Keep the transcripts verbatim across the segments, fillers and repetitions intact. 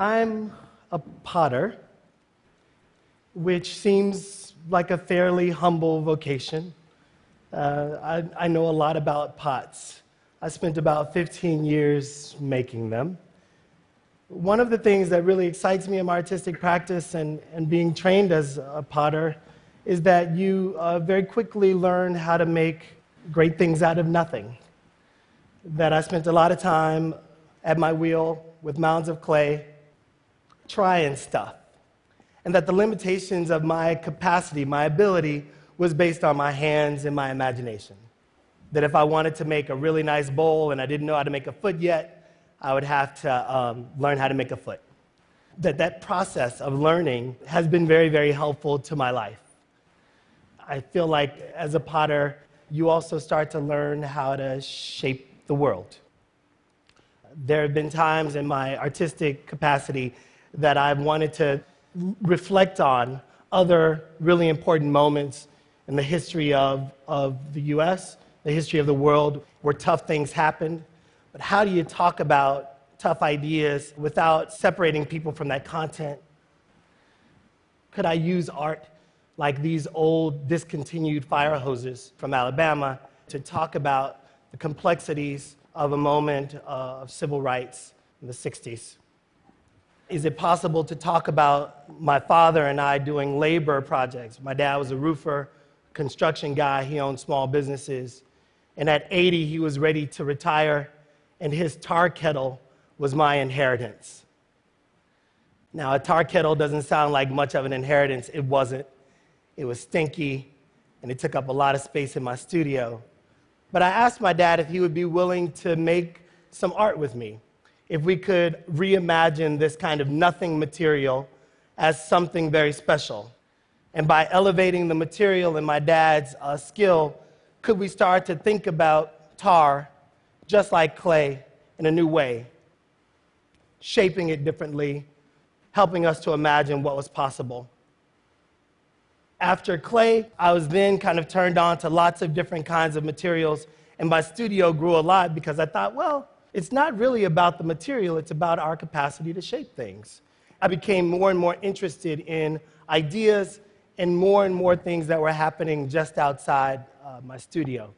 I'm a potter, which seems like a fairly humble vocation. Uh, I, I know a lot about pots. I spent about fifteen years making them. One of the things that really excites me in my artistic practice and, and being trained as a potter is that you uh, very quickly learn how to make great things out of nothing. That I spent a lot of time at my wheel with mounds of clay trying stuff, and that the limitations of my capacity, my ability, was based on my hands and my imagination. That if I wanted to make a really nice bowl and I didn't know how to make a foot yet, I would have to um, learn how to make a foot. That that process of learning has been very, very helpful to my life. I feel like as a potter, you also start to learn how to shape the world. There have been times in my artistic capacity that I've wanted to reflect on other really important moments in the history of, of the U S, the history of the world, where tough things happened. But how do you talk about tough ideas without separating people from that content? Could I use art like these old discontinued fire hoses from Alabama to talk about the complexities of a moment of civil rights in the sixties? Is it possible to talk about my father and I doing labor projects? My dad was a roofer, construction guy. He owned small businesses. And at eighty, he was ready to retire, and his tar kettle was my inheritance. Now, a tar kettle doesn't sound like much of an inheritance. It wasn't. It was stinky, and it took up a lot of space in my studio. But I asked my dad if he would be willing to make some art with me, if we could reimagine this kind of nothing material as something very special. And by elevating the material and my dad's uh, skill, could we start to think about tar, just like clay, in a new way, shaping it differently, helping us to imagine what was possible. After clay, I was then kind of turned on to lots of different kinds of materials, and my studio grew a lot because I thought, well, it's not really about the material, it's about our capacity to shape things. I became more and more interested in ideas and more and more things that were happening just outside uh, my studio.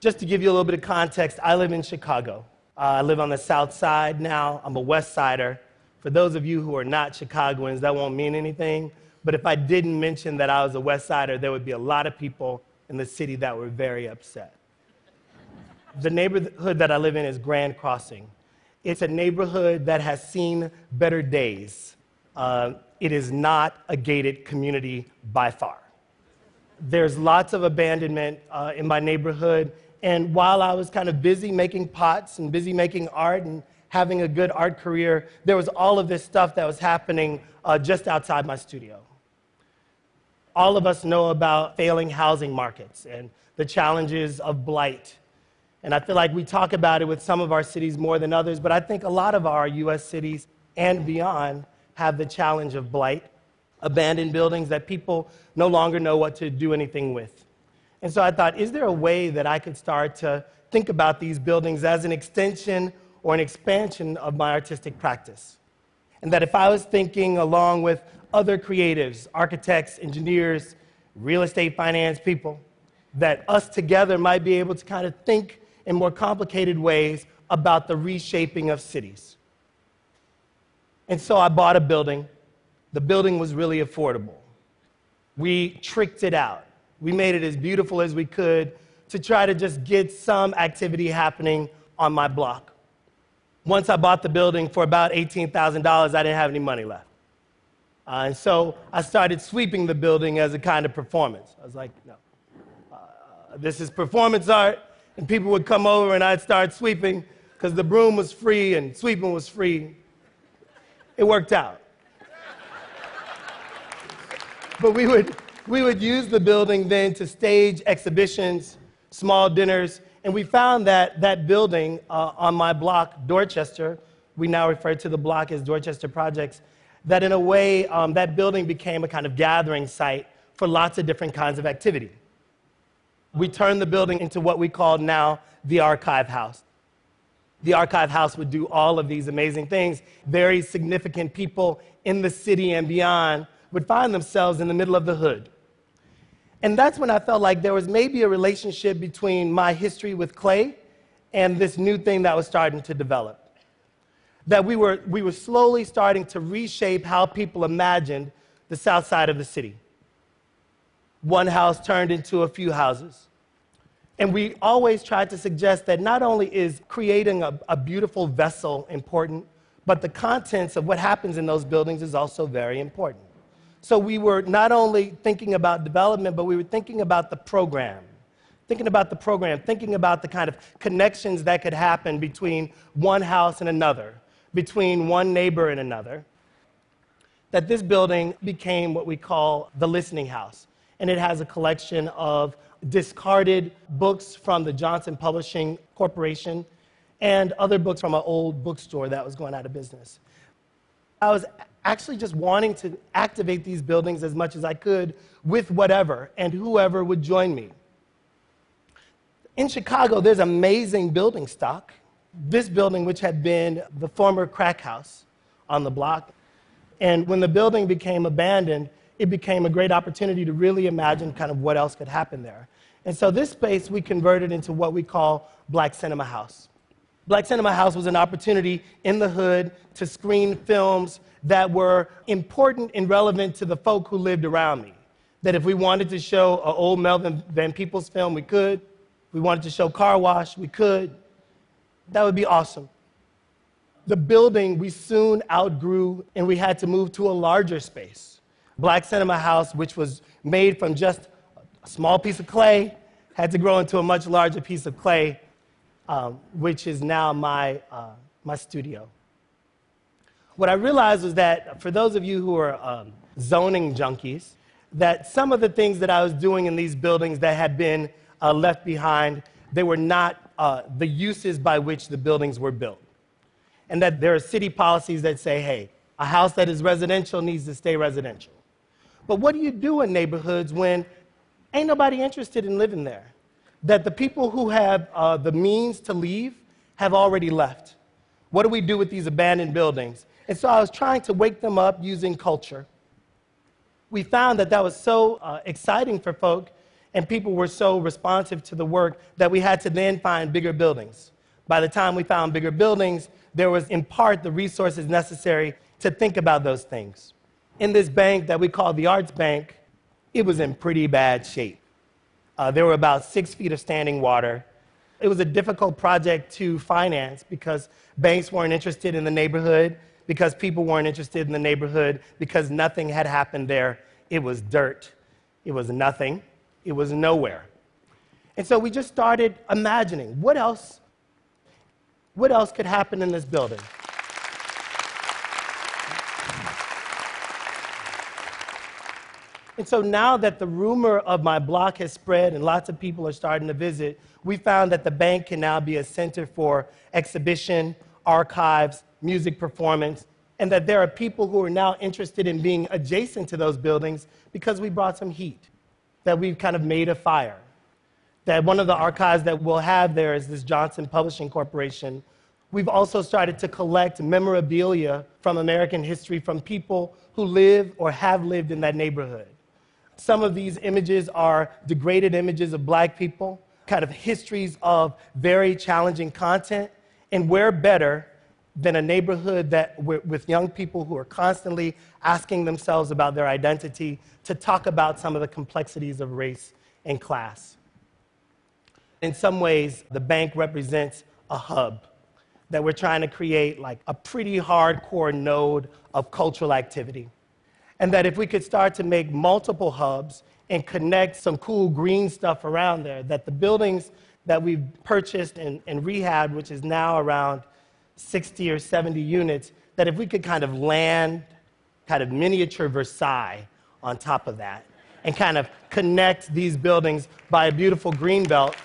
Just to give you a little bit of context, I live in Chicago. Uh, I live on the south side now. I'm a west sider. For those of you who are not Chicagoans, that won't mean anything. But if I didn't mention that I was a west sider, there would be a lot of people in the city that were very upset. The neighborhood that I live in is Grand Crossing. It's a neighborhood that has seen better days. Uh, it is not a gated community by far. There's lots of abandonment uh, in my neighborhood, and while I was kind of busy making pots and busy making art and having a good art career, there was all of this stuff that was happening uh, just outside my studio. All of us know about failing housing markets and the challenges of blight. And I feel like we talk about it with some of our cities more than others, but I think a lot of our U S cities and beyond have the challenge of blight, abandoned buildings that people no longer know what to do anything with. And so I thought, is there a way that I could start to think about these buildings as an extension or an expansion of my artistic practice? And that if I was thinking along with other creatives, architects, engineers, real estate finance people, that us together might be able to kind of think in more complicated ways about the reshaping of cities. And so I bought a building. The building was really affordable. We tricked it out. We made it as beautiful as we could to try to just get some activity happening on my block. Once I bought the building for about eighteen thousand dollars, I didn't have any money left. Uh, and so I started sweeping the building as a kind of performance. I was like, no, uh, this is performance art. And people would come over and I'd start sweeping because the broom was free and sweeping was free. It worked out. But we would, we would use the building then to stage exhibitions, small dinners, and we found that that building uh, on my block, Dorchester, we now refer to the block as Dorchester Projects, that in a way um, that building became a kind of gathering site for lots of different kinds of activity. We turned the building into what we call now the Archive House. The Archive House would do all of these amazing things. Very significant people in the city and beyond would find themselves in the middle of the hood. And that's when I felt like there was maybe a relationship between my history with clay and this new thing that was starting to develop. That we were, we were slowly starting to reshape how people imagined the south side of the city. One house turned into a few houses. And we always tried to suggest that not only is creating a, a beautiful vessel important, but the contents of what happens in those buildings is also very important. So we were not only thinking about development, but we were thinking about the program, thinking about the program, thinking about the kind of connections that could happen between one house and another, between one neighbor and another, that this building became what we call the Listening House. And it has a collection of discarded books from the Johnson Publishing Corporation and other books from an old bookstore that was going out of business. I was actually just wanting to activate these buildings as much as I could with whatever and whoever would join me. In Chicago, there's amazing building stock. This building, which had been the former crack house on the block, and when the building became abandoned, it became a great opportunity to really imagine kind of what else could happen there. And so this space we converted into what we call Black Cinema House. Black Cinema House was an opportunity in the hood to screen films that were important and relevant to the folk who lived around me. That if we wanted to show an old Melvin Van Peeples film, we could. If we wanted to show Car Wash, we could. That would be awesome. The building we soon outgrew, and we had to move to a larger space. Black Cinema House, which was made from just a small piece of clay, had to grow into a much larger piece of clay, um, which is now my, uh, my studio. What I realized was that, for those of you who are um, zoning junkies, that some of the things that I was doing in these buildings that had been uh, left behind, they were not uh, the uses by which the buildings were built. And that there are city policies that say, hey, a house that is residential needs to stay residential. But what do you do in neighborhoods when ain't nobody interested in living there? That the people who have uh, the means to leave have already left. What do we do with these abandoned buildings? And so I was trying to wake them up using culture. We found that that was so uh, exciting for folk, and people were so responsive to the work that we had to then find bigger buildings. By the time we found bigger buildings, there was in part the resources necessary to think about those things. In this bank that we call the Arts Bank, it was in pretty bad shape. Uh, there were about six feet of standing water. It was a difficult project to finance because banks weren't interested in the neighborhood, because people weren't interested in the neighborhood, because nothing had happened there. It was dirt. It was nothing. It was nowhere. And so we just started imagining, what else, what else could happen in this building? And so now that the rumor of my block has spread and lots of people are starting to visit, we found that the bank can now be a center for exhibition, archives, music performance, and that there are people who are now interested in being adjacent to those buildings because we brought some heat, that we've kind of made a fire. That one of the archives that we'll have there is this Johnson Publishing Corporation. We've also started to collect memorabilia from American history from people who live or have lived in that neighborhood. Some of these images are degraded images of black people, kind of histories of very challenging content, and where better than a neighborhood that, with young people who are constantly asking themselves about their identity, to talk about some of the complexities of race and class. In some ways, the bank represents a hub that we're trying to create, like a pretty hardcore node of cultural activity. And that if we could start to make multiple hubs and connect some cool green stuff around there, that the buildings that we've purchased and, and rehabbed, which is now around sixty or seventy units, that if we could kind of land kind of miniature Versailles on top of that and kind of connect these buildings by a beautiful green belt,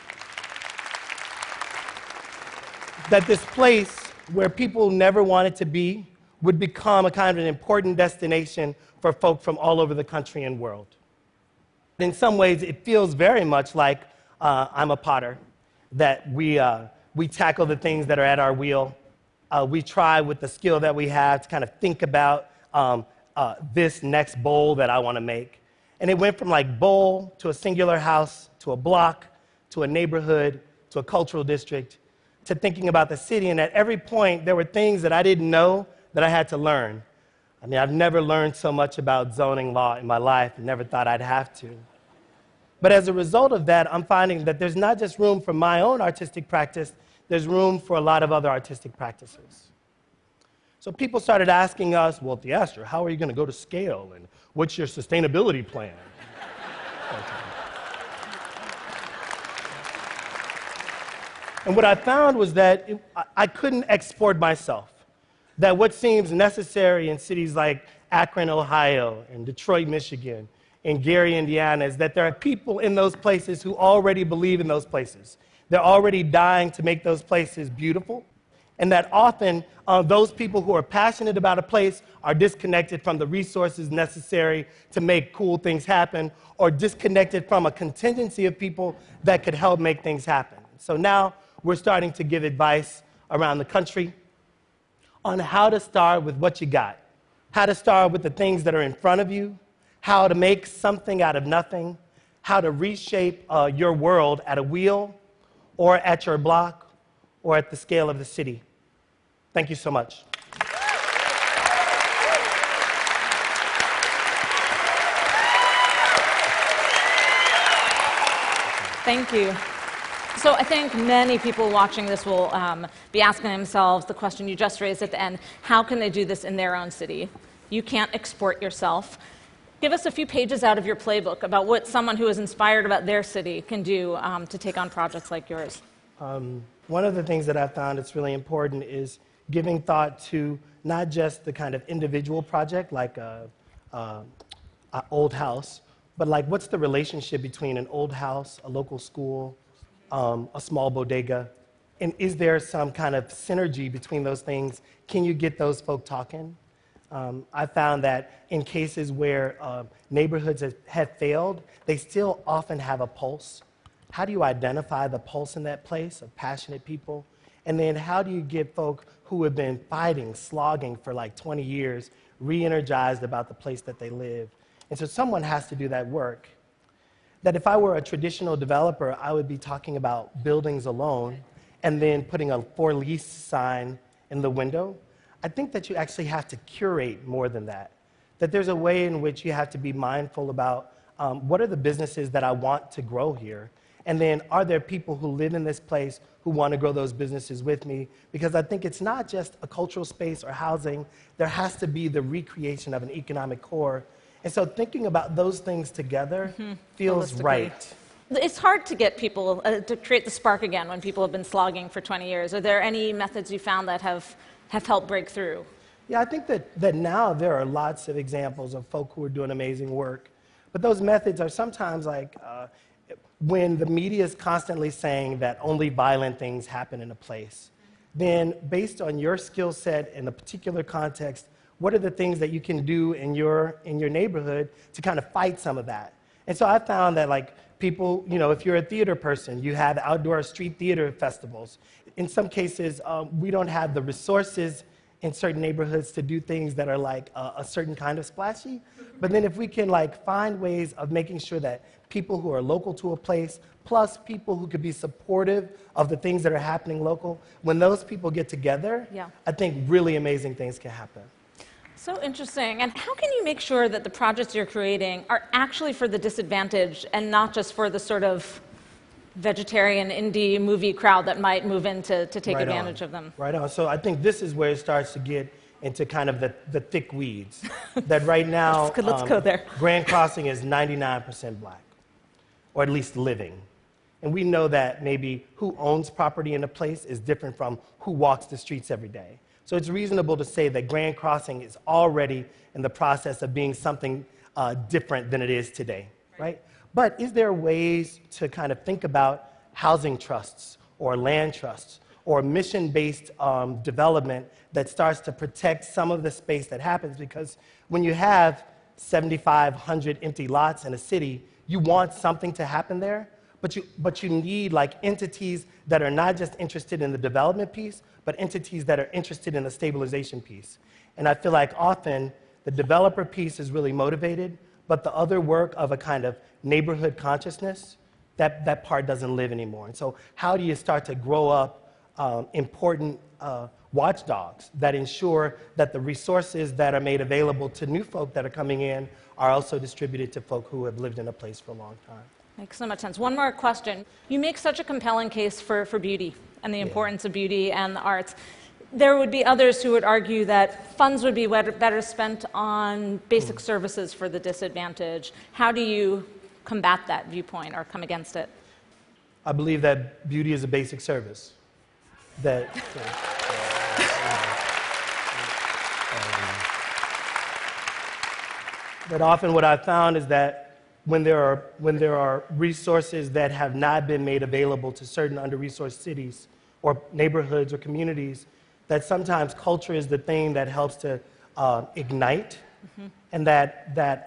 that this place where people never wanted to be would become a kind of an important destination for folk from all over the country and world. In some ways, it feels very much like uh, I'm a potter, that we, uh, We tackle the things that are at our wheel. Uh, we try with the skill that we have to kind of think about um, uh, this next bowl that I want to make. And it went from like bowl to a singular house to a block to a neighborhood to a cultural district to thinking about the city. And at every point, there were things that I didn't know that I had to learn. I mean, I've never learned so much about zoning law in my life and never thought I'd have to. But as a result of that, I'm finding that there's not just room for my own artistic practice, there's room for a lot of other artistic practices. So people started asking us, well, Theaster, how are you going to go to scale, and what's your sustainability plan? And what I found was that it, I couldn't export myself, that what seems necessary in cities like Akron, Ohio, and Detroit, Michigan, in Gary, Indiana, is that there are people in those places who already believe in those places. They're already dying to make those places beautiful, and that often uh, those people who are passionate about a place are disconnected from the resources necessary to make cool things happen, or disconnected from a contingency of people that could help make things happen. So now we're starting to give advice around the country on how to start with what you got, how to start with the things that are in front of you, how to make something out of nothing, how to reshape uh, your world at a wheel or at your block or at the scale of the city. Thank you so much. Thank you. So I think many people watching this will um, be asking themselves the question you just raised at the end, how can they do this in their own city? You can't export yourself. Give us a few pages out of your playbook about what someone who is inspired about their city can do um, to take on projects like yours. Um, one of the things that I found that's really important is giving thought to not just the kind of individual project, like an old house, but like what's the relationship between an old house, a local school, um, a small bodega, and is there some kind of synergy between those things? Can you get those folk talking? Um, I found that in cases where uh, neighborhoods have failed, they still often have a pulse. How do you identify the pulse in that place of passionate people? And then how do you get folk who have been fighting, slogging for like twenty years, re-energized about the place that they live? And so someone has to do that work. That if I were a traditional developer, I would be talking about buildings alone and then putting a for lease sign in the window. I think that you actually have to curate more than that, that there's a way in which you have to be mindful about um, what are the businesses that I want to grow here, and then are there people who live in this place who want to grow those businesses with me, because I think it's not just a cultural space or housing, there has to be the recreation of an economic core, and so thinking about those things together mm-hmm. feels right. It's hard to get people uh, to create the spark again when people have been slogging for twenty years. Are there any methods you found that have have helped break through? Yeah, I think that, that now there are lots of examples of folk who are doing amazing work. But those methods are sometimes like uh, when the media is constantly saying that only violent things happen in a place, then based on your skill set and the particular context, what are the things that you can do in your, in your neighborhood to kind of fight some of that? And so I found that like people, you know, if you're a theater person, you have outdoor street theater festivals. In some cases, um, we don't have the resources in certain neighborhoods to do things that are like a, a certain kind of splashy. But then if we can like find ways of making sure that people who are local to a place, plus people who could be supportive of the things that are happening local, when those people get together, yeah. I think really amazing things can happen. So interesting. And how can you make sure that the projects you're creating are actually for the disadvantaged and not just for the sort of vegetarian indie movie crowd that might move in to, to take right advantage on. of them? Right on. So I think this is where it starts to get into kind of the, the thick weeds. That right now, let's, let's um, go there. Grand Crossing is ninety-nine percent black, or at least living. And we know that maybe who owns property in a place is different from who walks the streets every day. So it's reasonable to say that Grand Crossing is already in the process of being something uh, different than it is today, right? But is there ways to kind of think about housing trusts or land trusts or mission-based um, development that starts to protect some of the space that happens? Because when you have seventy-five hundred empty lots in a city, you want something to happen there, But you, but you need like entities that are not just interested in the development piece, but entities that are interested in the stabilization piece. And I feel like often the developer piece is really motivated, but the other work of a kind of neighborhood consciousness, that, that part doesn't live anymore. And so how do you start to grow up um, important uh, watchdogs that ensure that the resources that are made available to new folk that are coming in are also distributed to folk who have lived in a place for a long time? Makes so much sense. One more question. You make such a compelling case for, for beauty and the yeah. importance of beauty and the arts. There would be others who would argue that funds would be better spent on basic mm. services for the disadvantaged. How do you combat that viewpoint or come against it? I believe that beauty is a basic service. That, uh, uh, uh, uh, that often what I found is that When there, are, when there are resources that have not been made available to certain under-resourced cities or neighborhoods or communities, that sometimes culture is the thing that helps to uh, ignite, mm-hmm. and that, that,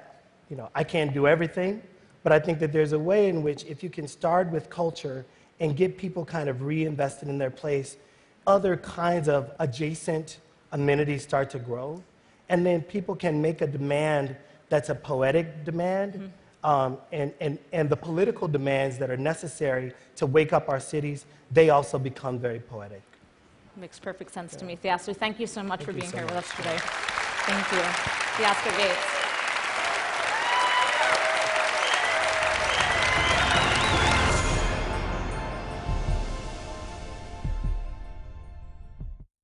you know, I can't do everything, but I think that there's a way in which if you can start with culture and get people kind of reinvested in their place, other kinds of adjacent amenities start to grow, and then people can make a demand that's a poetic demand, mm-hmm. Um, and, and, and the political demands that are necessary to wake up our cities, they also become very poetic. Makes perfect sense yeah. to me, Theaster. Thank you so much thank for being so here much. with us today. Thank you. Theaster Gates.